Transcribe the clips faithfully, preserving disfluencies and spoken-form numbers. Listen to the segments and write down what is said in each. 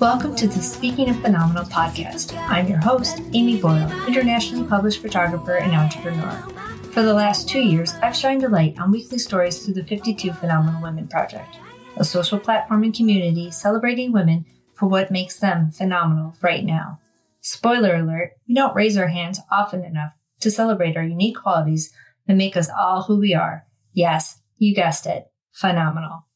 Welcome to the Speaking of Phenomenal podcast. I'm your host, Amy Boyle, internationally published photographer and entrepreneur. For the last two years, I've shined a light on weekly stories through the fifty-two Phenomenal Women Project, a social platform and community celebrating women for what makes them phenomenal right now. Spoiler alert, we don't raise our hands often enough to celebrate our unique qualities that make us all who we are. Yes, you guessed it, phenomenal.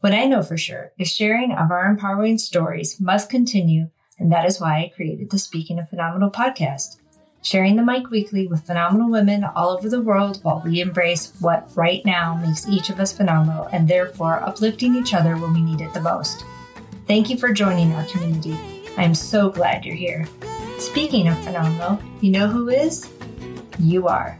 What I know for sure is sharing of our empowering stories must continue, and that is why I created the Speaking of Phenomenal podcast, sharing the mic weekly with phenomenal women all over the world while we embrace what right now makes each of us phenomenal and therefore uplifting each other when we need it the most. Thank you for joining our community. I am so glad you're here. Speaking of phenomenal, you know who is? You are.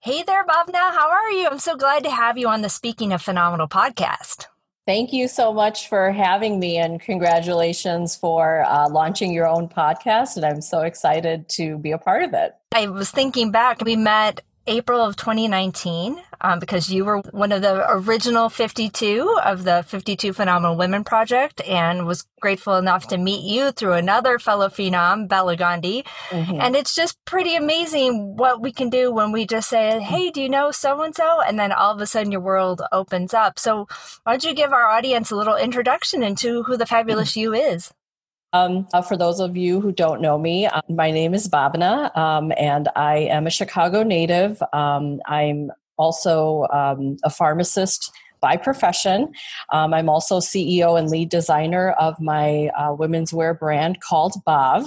Hey there, Bhavna. How are you? I'm so glad to have you on the Speaking of Phenomenal podcast. Thank you so much for having me, and congratulations for uh, launching your own podcast. And I'm so excited to be a part of it. I was thinking back, we met April of twenty nineteen um, because you were one of the original fifty-two of the fifty-two Phenomenal Women Project, and was grateful enough to meet you through another fellow phenom, Bella Gandhi. Mm-hmm. And it's just pretty amazing what we can do when we just say, hey, do you know so-and-so? And then all of a sudden your world opens up. So why don't you give our audience a little introduction into who the fabulous mm-hmm. you is? Um, uh, for those of you who don't know me, uh, my name is Bhavna, um, and I am a Chicago native. Um, I'm also um, a pharmacist by profession. Um, I'm also C E O and lead designer of my uh, women's wear brand called Bob.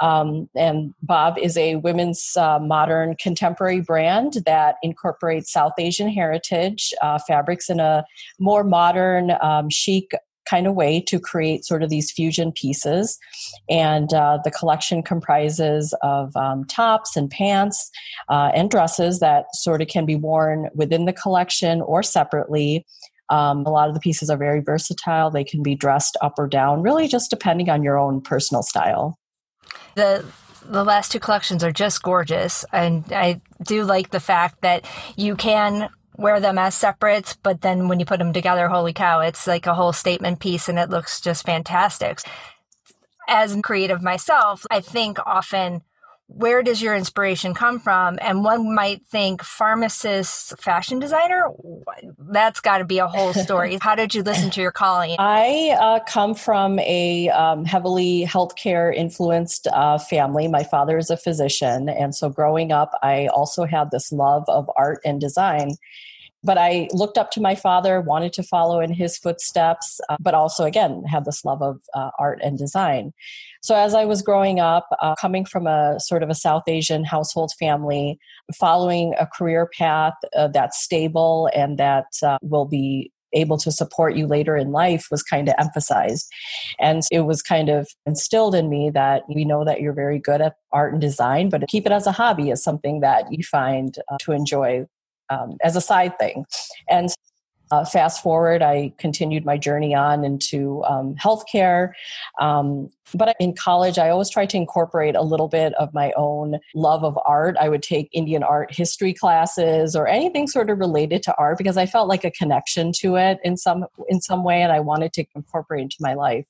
Um, and Bob is a women's uh, modern contemporary brand that incorporates South Asian heritage uh, fabrics in a more modern, um, chic kind of way to create sort of these fusion pieces. And uh, the collection comprises of um, tops and pants uh, and dresses that sort of can be worn within the collection or separately. Um, a lot of the pieces are very versatile. They can be dressed up or down, really just depending on your own personal style. The The last two collections are just gorgeous. And I do like the fact that you can wear them as separates, but then when you put them together, holy cow, it's like a whole statement piece and it looks just fantastic. As creative myself, I think often, where does your inspiration come from? And one might think pharmacist, fashion designer, that's got to be a whole story. How did you listen to your calling? I uh, come from a um, heavily healthcare influenced uh, family. My father is a physician. And so growing up, I also had this love of art and design. But I looked up to my father, wanted to follow in his footsteps, uh, but also, again, had this love of uh, art and design. So as I was growing up, uh, coming from a sort of a South Asian household family, following a career path uh, that's stable and that uh, will be able to support you later in life was kind of emphasized. And it was kind of instilled in me that we know that you're very good at art and design, but keep it as a hobby, as something that you find uh, to enjoy Um, as a side thing. And uh, fast forward, I continued my journey on into um, healthcare. Um, but in college, I always tried to incorporate a little bit of my own love of art. I would take Indian art history classes or anything sort of related to art because I felt like a connection to it in some in some way, and I wanted to incorporate into my life.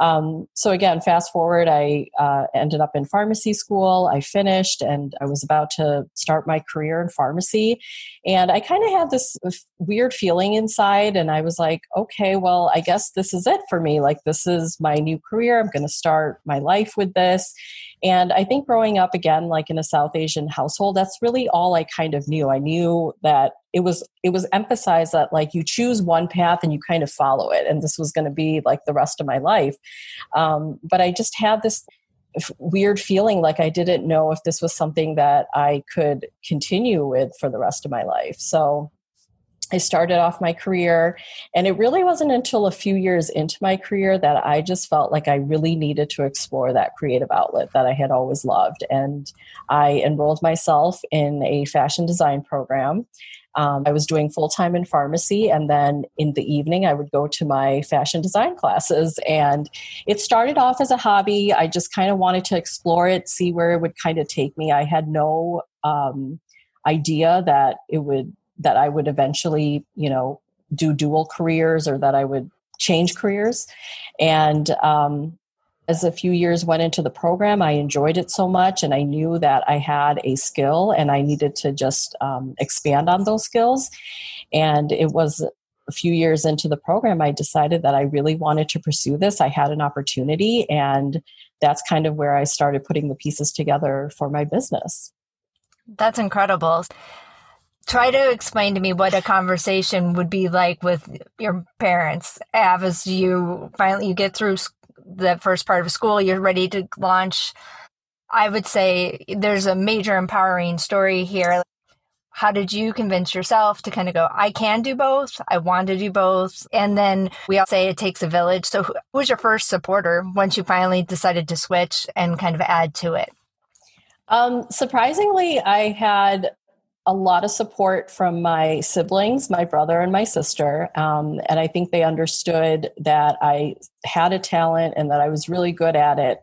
Um, so again, fast forward, I uh, ended up in pharmacy school. I finished and I was about to start my career in pharmacy. And I kind of had this weird feeling inside. And I was like, okay, well, I guess this is it for me. Like, this is my new career. I'm going to start my life with this. And I think growing up again, like in a South Asian household, that's really all I kind of knew. I knew that it was it was emphasized that like you choose one path and you kind of follow it. And this was going to be like the rest of my life. Um, but I just had this weird feeling like I didn't know if this was something that I could continue with for the rest of my life. So I started off my career, and it really wasn't until a few years into my career that I just felt like I really needed to explore that creative outlet that I had always loved. And I enrolled myself in a fashion design program. Um, I was doing full-time in pharmacy, and then in the evening, I would go to my fashion design classes. And it started off as a hobby. I just kind of wanted to explore it, see where it would kind of take me. I had no um, idea that it would that I would eventually, you know, do dual careers or that I would change careers. And um, as a few years went into the program, I enjoyed it so much, and I knew that I had a skill and I needed to just um, expand on those skills. And it was a few years into the program, I decided that I really wanted to pursue this. I had an opportunity, and that's kind of where I started putting the pieces together for my business. That's incredible. Try to explain to me what a conversation would be like with your parents, Av, as you finally you get through the first part of school, you're ready to launch. I would say there's a major empowering story here. How did you convince yourself to kind of go, I can do both, I want to do both? And then we all say it takes a village. So who was your first supporter once you finally decided to switch and kind of add to it? Um, surprisingly, I had a lot of support from my siblings, my brother and my sister. Um, and I think they understood that I had a talent and that I was really good at it.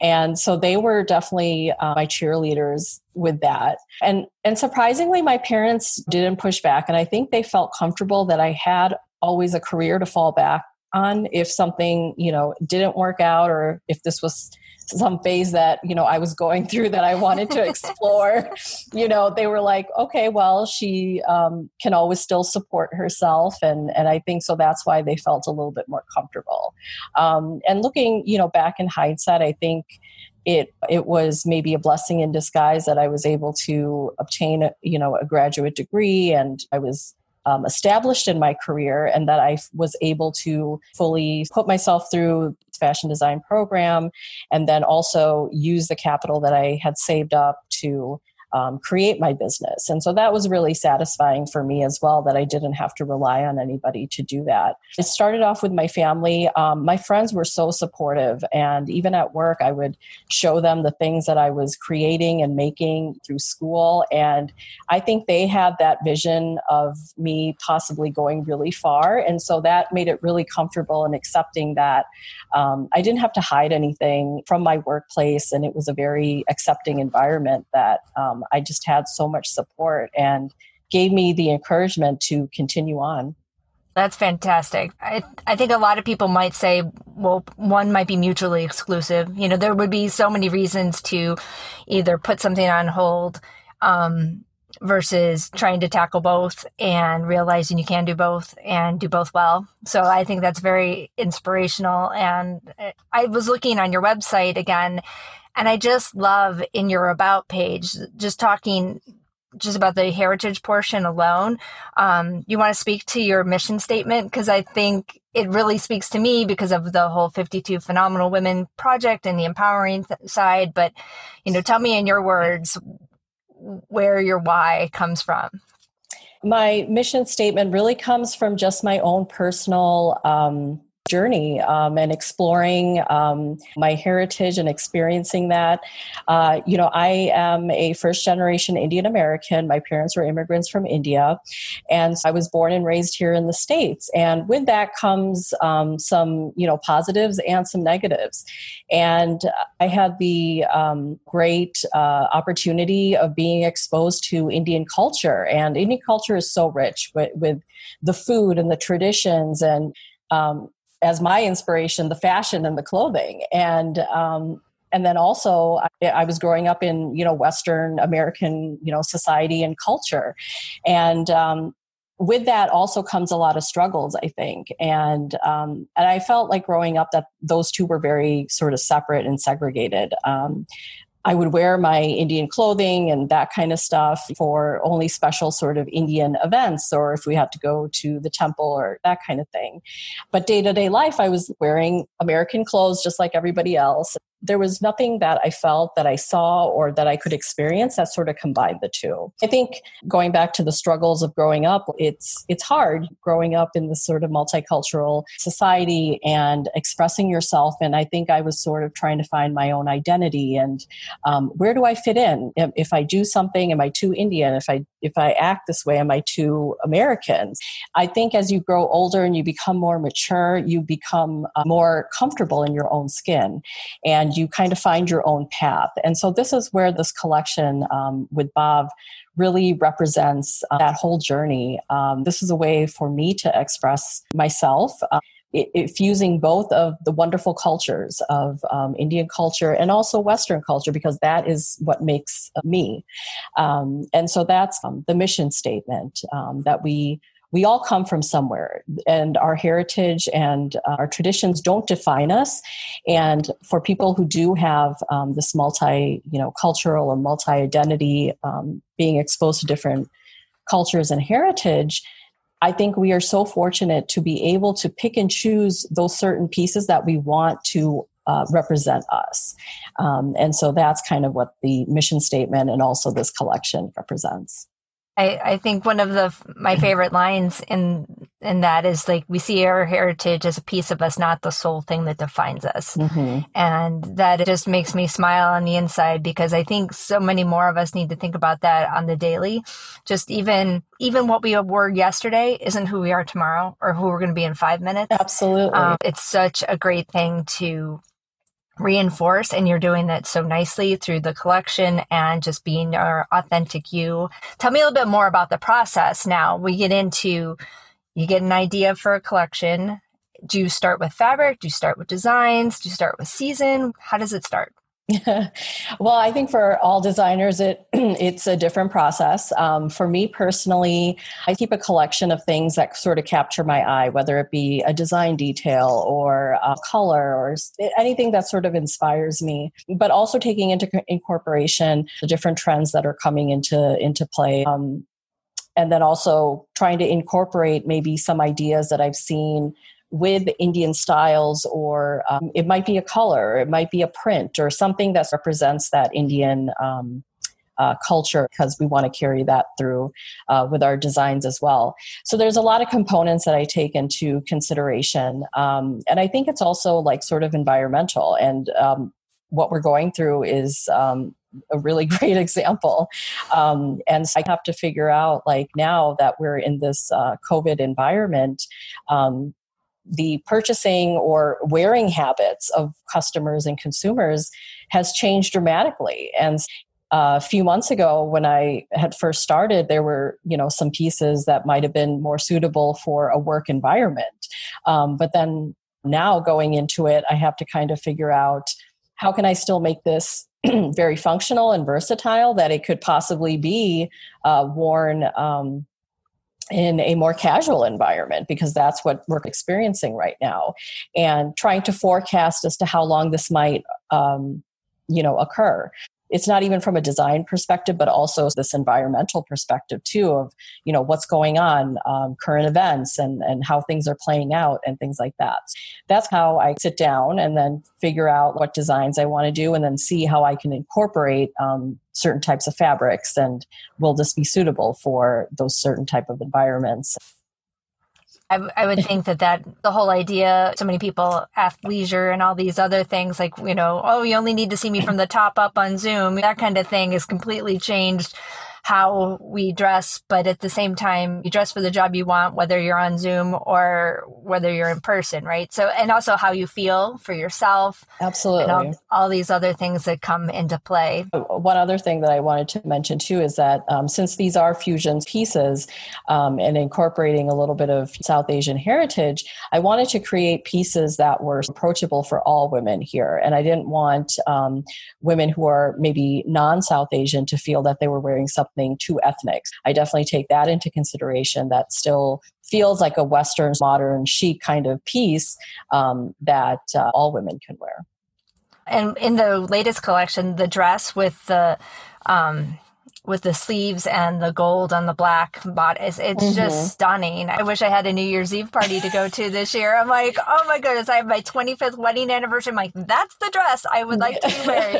And so they were definitely uh, my cheerleaders with that. And, and surprisingly, my parents didn't push back. And I think they felt comfortable that I had always a career to fall back on if something, you know, didn't work out, or if this was some phase that, you know, I was going through that I wanted to explore. You know, they were like, okay, well, she um, can always still support herself. And, and I think so that's why they felt a little bit more comfortable. Um, and looking, you know, back in hindsight, I think it it was maybe a blessing in disguise that I was able to obtain, a, you know, a graduate degree, and I was um, established in my career, and that I was able to fully put myself through fashion design program, and then also use the capital that I had saved up to um, create my business. And so that was really satisfying for me as well, that I didn't have to rely on anybody to do that. It started off with my family. Um, my friends were so supportive, and even at work, I would show them the things that I was creating and making through school. And I think they had that vision of me possibly going really far. And so that made it really comfortable and accepting that um, I didn't have to hide anything from my workplace, and it was a very accepting environment that um, I just had so much support and gave me the encouragement to continue on. That's fantastic. I, I think a lot of people might say, well, one might be mutually exclusive. You know, there would be so many reasons to either put something on hold um, versus trying to tackle both and realizing you can do both and do both well. So I think that's very inspirational. And I was looking on your website again, and I just love in your about page, just talking just about the heritage portion alone. Um, you want to speak to your mission statement? Because I think it really speaks to me because of the whole fifty-two Phenomenal Women project and the empowering th- side. But, you know, tell me in your words, where your why comes from. My mission statement really comes from just my own personal um, journey um, and exploring um, my heritage and experiencing that. Uh, you know, I am a first generation Indian American. My parents were immigrants from India, and I was born and raised here in the States. And with that comes um, some, you know, positives and some negatives. And I had the um, great uh, opportunity of being exposed to Indian culture, and Indian culture is so rich with, with the food and the traditions and, um, as my inspiration, the fashion and the clothing. And um, and then also I, I was growing up in, you know, Western American, you know, society and culture. And um, with that also comes a lot of struggles, I think. And um, and I felt like growing up that those two were very sort of separate and segregated. Um, I would wear my Indian clothing and that kind of stuff for only special sort of Indian events, or if we had to go to the temple or that kind of thing. But day-to-day life, I was wearing American clothes just like everybody else. There was nothing that I felt that I saw or that I could experience that sort of combined the two. I think going back to the struggles of growing up, it's it's hard growing up in this sort of multicultural society and expressing yourself. And I think I was sort of trying to find my own identity and um, where do I fit in? If I do something, am I too Indian? If I if I act this way, am I too American? I think as you grow older and you become more mature, you become more comfortable in your own skin and you kind of find your own path. And so this is where this collection um, with Bob really represents uh, that whole journey. Um, this is a way for me to express myself, uh, it, it fusing both of the wonderful cultures of um, Indian culture and also Western culture, because that is what makes me. Um, and so that's um, the mission statement um, that we We all come from somewhere, and our heritage and uh, our traditions don't define us. And for people who do have um, this multi, you know, cultural or multi-identity, um, being exposed to different cultures and heritage, I think we are so fortunate to be able to pick and choose those certain pieces that we want to uh, represent us. Um, and so that's kind of what the mission statement and also this collection represents. I, I think one of the my favorite lines in in that is, like, we see our heritage as a piece of us, not the sole thing that defines us. Mm-hmm. And that it just makes me smile on the inside, because I think so many more of us need to think about that on the daily. Just even even what we were yesterday isn't who we are tomorrow or who we're going to be in five minutes. Absolutely. Um, it's such a great thing to reinforce, and you're doing that so nicely through the collection and just being our authentic you. Tell me a little bit more about the process. Now we get into, you get an idea for a collection. Do you start with fabric? Do you start with designs? Do you start with season? How does it start? Well, I think for all designers, it it's a different process. Um, for me personally, I keep a collection of things that sort of capture my eye, whether it be a design detail or a color or anything that sort of inspires me, but also taking into incorporation the different trends that are coming into, into play. Um, and then also trying to incorporate maybe some ideas that I've seen with Indian styles, or um, it might be a color, it might be a print, or something that represents that Indian um, uh, culture, because we want to carry that through uh, with our designs as well. So there's a lot of components that I take into consideration. Um, and I think it's also like sort of environmental, and um, what we're going through is um, a really great example. Um, and so I have to figure out, like, now that we're in this uh, COVID environment, um, the purchasing or wearing habits of customers and consumers has changed dramatically. And uh, a few months ago, when I had first started, there were, you know, some pieces that might have been more suitable for a work environment. Um, but then now going into it, I have to kind of figure out, how can I still make this very functional and versatile, that it could possibly be uh, worn um in a more casual environment, because that's what we're experiencing right now, and trying to forecast as to how long this might, um, you know, occur. It's not even from a design perspective, but also this environmental perspective too, of, you know, what's going on, um, current events and, and how things are playing out and things like that. That's how I sit down and then figure out what designs I want to do, and then see how I can incorporate um, certain types of fabrics, and will this be suitable for those certain type of environments. I, w- I would think that, that the whole idea, so many people, athleisure and all these other things, like, you know, oh, you only need to see me from the top up on Zoom, that kind of thing has completely changed how we dress. But at the same time, you dress for the job you want, whether you're on Zoom or whether you're in person, right? So, and also how you feel for yourself. Absolutely. And all, all these other things that come into play. One other thing that I wanted to mention too is that um, since these are fusions pieces um, and incorporating a little bit of South Asian heritage, I wanted to create pieces that were approachable for all women here. And I didn't want um, women who are maybe non-South Asian to feel that they were wearing something too ethnic. I definitely take that into consideration. That still feels like a Western, modern, chic kind of piece um, that uh, all women can wear. And in the latest collection, the dress with the um, with the sleeves and the gold on the black bodice, it's, it's mm-hmm. just stunning. I wish I had a New Year's Eve party to go to this year. I'm like, oh my goodness, I have my twenty-fifth wedding anniversary. I'm like, that's the dress I would like to be wearing.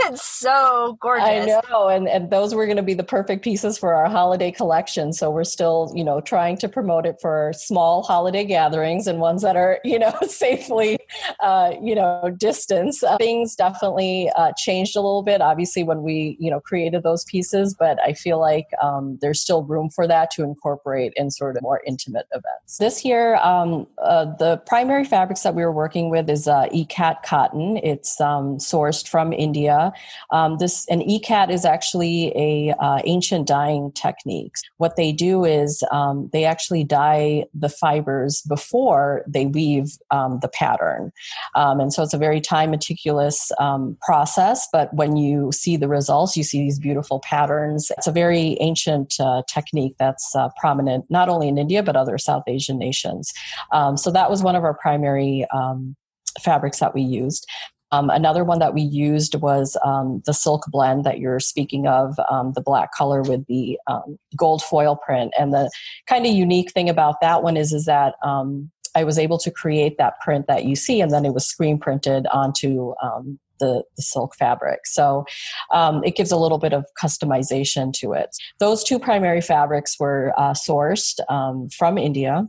It's so gorgeous. I know. And, and those were going to be the perfect pieces for our holiday collection. So we're still, you know, trying to promote it for small holiday gatherings and ones that are, you know, safely, uh, you know, distance. Uh, things definitely uh, changed a little bit. Obviously, when we, you know, created those those pieces, but I feel like um, there's still room for that to incorporate in sort of more intimate events. This year, um, uh, the primary fabrics that we were working with is uh, ikat cotton. It's um, sourced from India. Um, this and ikat is actually a uh, ancient dyeing technique. What they do is um, they actually dye the fibers before they weave um, the pattern, um, and so it's a very time meticulous um, process. But when you see the results, you see these beautiful patterns. It's a very ancient uh, technique that's uh, prominent not only in India but other South Asian nations. Um, so that was one of our primary um, fabrics that we used. Um, another one that we used was um, the silk blend that you're speaking of, um, the black color with the um, gold foil print. And the kind of unique thing about that one is, is that um, I was able to create that print that you see, and then it was screen printed onto um, the, the silk fabric. So um, it gives a little bit of customization to it. Those two primary fabrics were uh, sourced um, from India.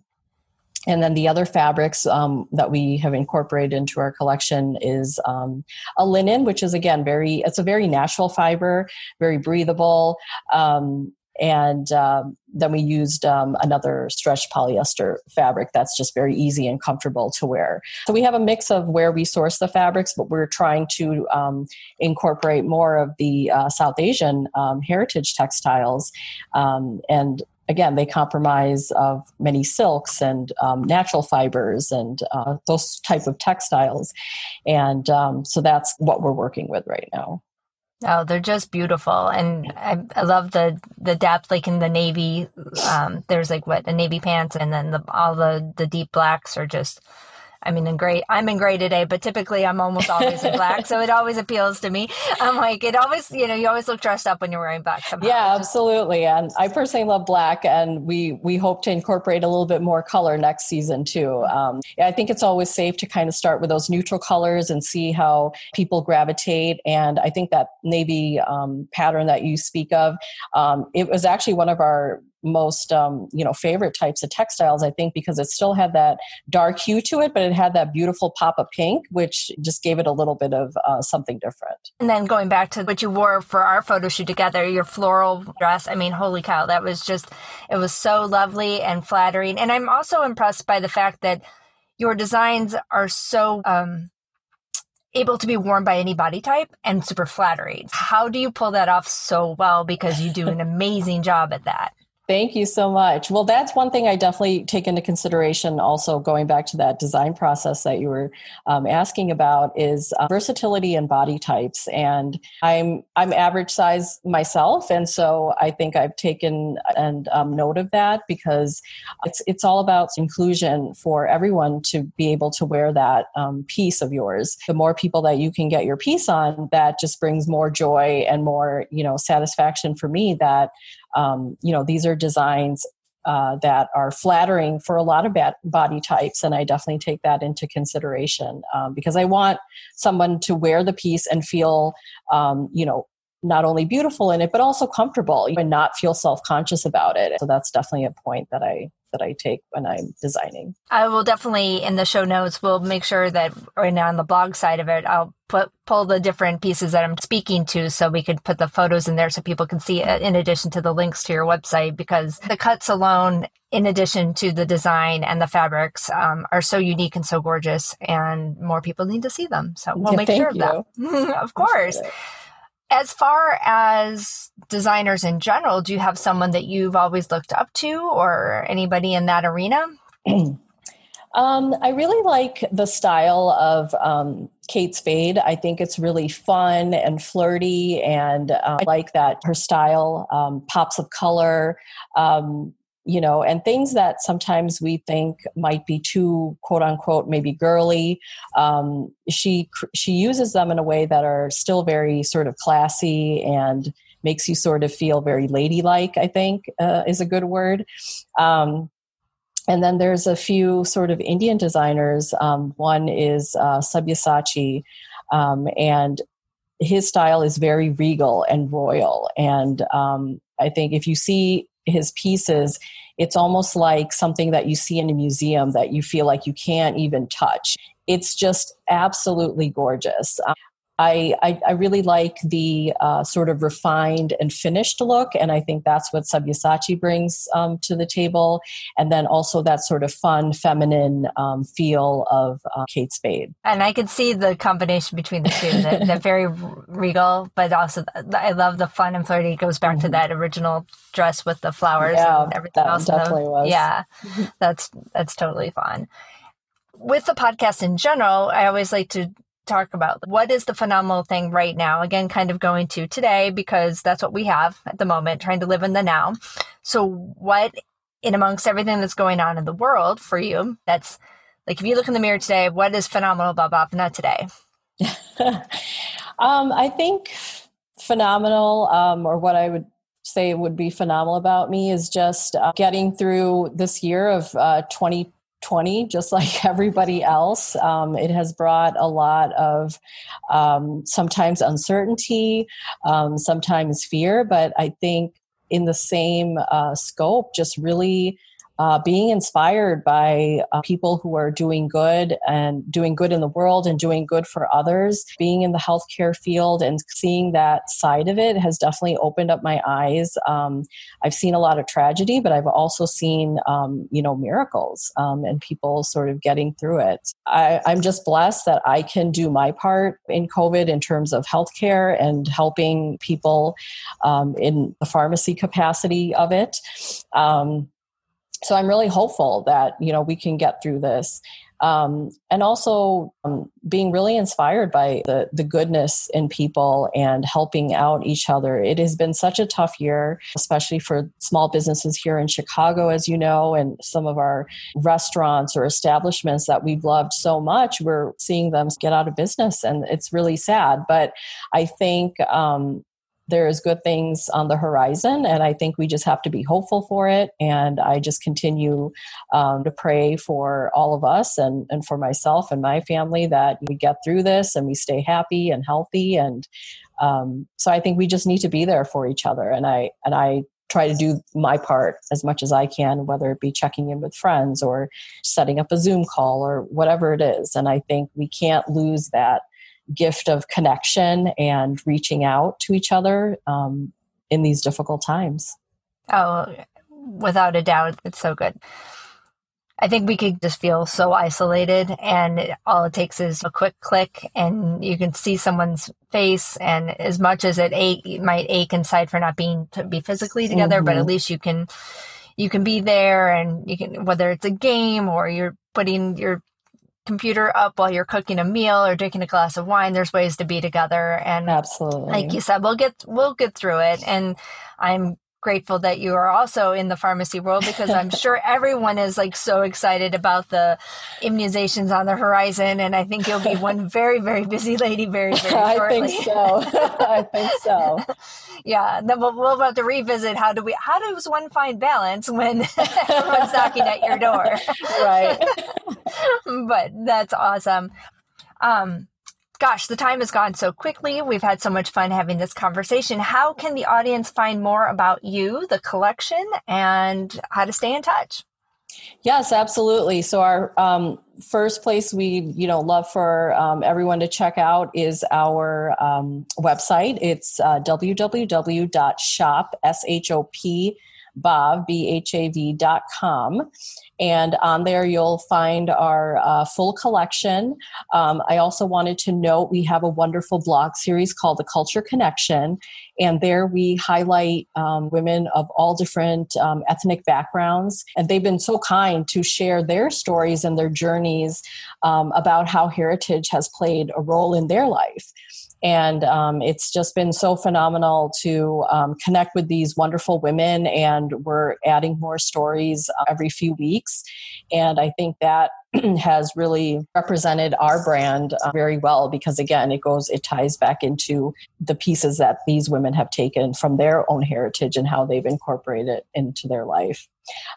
And then the other fabrics um, that we have incorporated into our collection is um, a linen, which is, again, very, it's a very natural fiber, very breathable. Um, and um, then we used um, another stretched polyester fabric that's just very easy and comfortable to wear. So we have a mix of where we source the fabrics, but we're trying to um, incorporate more of the uh, South Asian um, heritage textiles um, and again, they comprise of many silks and um, natural fibers and uh, those type of textiles. And um, so that's what we're working with right now. Oh, they're just beautiful. And I, I love the, the depth, like in the navy, um, there's like what, the navy pants and then the, all the, the deep blacks are just, I mean, in gray, I'm in gray today, but typically I'm almost always in black. So it always appeals to me. I'm like, it always, you know, you always look dressed up when you're wearing black somehow. Yeah, absolutely. And I personally love black, and we, we hope to incorporate a little bit more color next season too. Um, I think it's always safe to kind of start with those neutral colors and see how people gravitate. And I think that navy um, pattern that you speak of, um, it was actually one of our most, um, you know, favorite types of textiles, I think, because it still had that dark hue to it, but it had that beautiful pop of pink, which just gave it a little bit of uh, something different. And then going back to what you wore for our photo shoot together, your floral dress, I mean, holy cow, that was just, it was so lovely and flattering. And I'm also impressed by the fact that your designs are so um, able to be worn by any body type and super flattering. How do you pull that off so well? Because you do an amazing job at that. Thank you so much. Well, that's one thing I definitely take into consideration. Also, going back to that design process that you were um, asking about is uh, versatility and body types. And I'm I'm average size myself, and so I think I've taken and um, note of that, because it's it's all about inclusion for everyone to be able to wear that um, piece of yours. The more people that you can get your piece on, that just brings more joy and more, you know, satisfaction for me. That Um, you know, these are designs uh, that are flattering for a lot of bad body types. And I definitely take that into consideration um, because I want someone to wear the piece and feel, um, you know, not only beautiful in it, but also comfortable and not feel self-conscious about it. So that's definitely a point that I that I take when I'm designing. I will definitely, in the show notes, we'll make sure that right now on the blog side of it, I'll put pull the different pieces that I'm speaking to so we could put the photos in there so people can see it, in addition to the links to your website, because the cuts alone, in addition to the design and the fabrics, um, are so unique and so gorgeous, and more people need to see them. So we'll yeah, make sure you. of that. Of course. As far as designers in general, do you have someone that you've always looked up to, or anybody in that arena? Um, I really like the style of um, Kate Spade. I think it's really fun and flirty, and uh, I like that her style, um, pops of color, um, you know, and things that sometimes we think might be too, quote unquote, maybe girly. Um, she she uses them in a way that are still very sort of classy and makes you sort of feel very ladylike, I think uh, is a good word. Um, and then there's a few sort of Indian designers. Um, one is uh, Sabyasachi, um, and his style is very regal and royal. And um, I think if you see his pieces, it's almost like something that you see in a museum that you feel like you can't even touch. It's just absolutely gorgeous. Um, I, I, I really like the uh, sort of refined and finished look, and I think that's what Sabyasachi brings um, to the table. And then also that sort of fun, feminine um, feel of uh, Kate Spade. And I could see the combination between the two, the, the very regal, but also the, I love the fun and flirty. It goes back to that original dress with the flowers yeah, and everything that else. Definitely the, was. Yeah, that's that's totally fun. With the podcast in general, I always like to talk about what is the phenomenal thing right now. Again, kind of going to today because that's what we have at the moment, trying to live in the now. So what in amongst everything that's going on in the world for you, that's like, if you look in the mirror today, what is phenomenal about Bhavna today? um, I think phenomenal, um, or what I would say would be phenomenal about me is just uh, getting through this year of uh, twenty twenty. Just like everybody else. Um, it has brought a lot of um, sometimes uncertainty, um, sometimes fear, but I think in the same uh, scope, just really uh, being inspired by uh, people who are doing good and doing good in the world and doing good for others. Being in the healthcare field and seeing that side of it has definitely opened up my eyes. Um, I've seen a lot of tragedy, but I've also seen, um, you know, miracles um, and people sort of getting through it. I, I'm just blessed that I can do my part in COVID in terms of healthcare and helping people um, in the pharmacy capacity of it. Um, So I'm really hopeful that, you know, we can get through this. Um, and also um, being really inspired by the, the goodness in people and helping out each other. It has been such a tough year, especially for small businesses here in Chicago, as you know, and some of our restaurants or establishments that we've loved so much, we're seeing them get out of business, and it's really sad. But I think um, there's good things on the horizon, and I think we just have to be hopeful for it. And I just continue um, to pray for all of us and, and for myself and my family that we get through this and we stay happy and healthy. And um, so I think we just need to be there for each other. And I and I try to do my part as much as I can, whether it be checking in with friends or setting up a Zoom call or whatever it is. And I think we can't lose that gift of connection and reaching out to each other um, in these difficult times. Oh, without a doubt. It's so good. I think we could just feel so isolated, and all it takes is a quick click and you can see someone's face. And as much as it, ache, it might ache inside for not being to be physically together, mm-hmm. but at least you can, you can be there, and you can, whether it's a game or you're putting your computer up while you're cooking a meal or drinking a glass of wine, there's ways to be together. And absolutely, like you said, we'll get, we'll get through it. And I'm grateful that you are also in the pharmacy world, because I'm sure everyone is like so excited about the immunizations on the horizon. And I think you'll be one very, very busy lady very, very shortly. I think so. I think so. Yeah. Then we'll, we'll have to revisit how do we, how does one find balance when everyone's knocking at your door? Right. But that's awesome. Um, gosh, the time has gone so quickly. We've had so much fun having this conversation. How can the audience find more about you, the collection, and how to stay in touch? Yes, absolutely. So our um, first place we, you know, love for um, everyone to check out is our um, website. It's uh, w w w dot shop bob dot com. And on there, you'll find our uh, full collection. Um, I also wanted to note we have a wonderful blog series called The Culture Connection. And there we highlight um, women of all different um, ethnic backgrounds. And they've been so kind to share their stories and their journeys um, about how heritage has played a role in their life. And um, it's just been so phenomenal to um, connect with these wonderful women. And we're adding more stories every few weeks. And I think that has really represented our brand uh, very well, because again, it goes, it ties back into the pieces that these women have taken from their own heritage and how they've incorporated it into their life.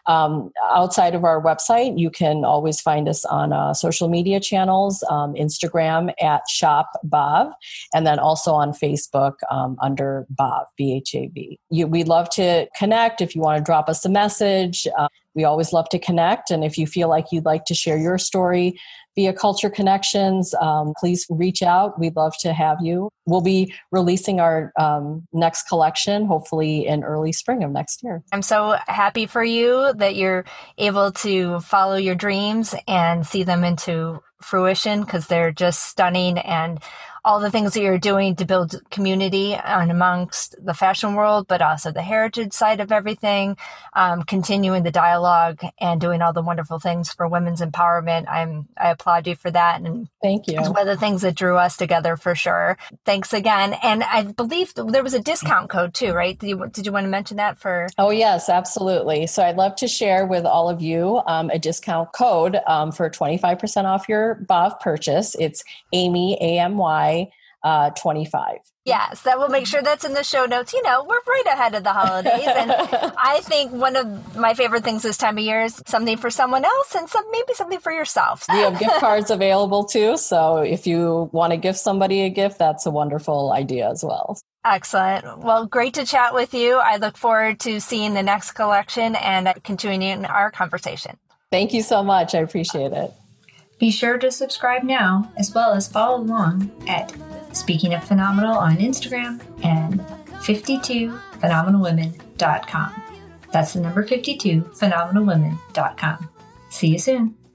Um, outside of our website, you can always find us on uh, social media channels, um, Instagram at ShopBav, and then also on Facebook um, under Bav, B H A V. You, we'd love to connect if you want to drop us a message. Uh, We always love to connect. And if you feel like you'd like to share your story via Culture Connections, um, please reach out. We'd love to have you. We'll be releasing our um, next collection, hopefully in early spring of next year. I'm so happy for you that you're able to follow your dreams and see them into fruition, because they're just stunning, and all the things that you're doing to build community and amongst the fashion world, but also the heritage side of everything, um, continuing the dialogue and doing all the wonderful things for women's empowerment. I'm, I applaud you for that. And thank you. It's one of the things that drew us together for sure. Thanks again. And I believe there was a discount code too, right? Did you, did you want to mention that for? Oh yes, absolutely. So I'd love to share with all of you um, a discount code um, for twenty-five percent off your Bov purchase. It's Amy, A M Y, Uh, twenty-five. Yes, that will make sure that's in the show notes. You know, we're right ahead of the holidays. And I think one of my favorite things this time of year is something for someone else and some maybe something for yourself. We have gift cards available too. So if you want to give somebody a gift, that's a wonderful idea as well. Excellent. Well, great to chat with you. I look forward to seeing the next collection and continuing our conversation. Thank you so much. I appreciate it. Be sure to subscribe now, as well as follow along at Speaking of Phenomenal on Instagram and fifty-two phenomenal women dot com. That's the number fifty-two phenomenal women dot com. See you soon.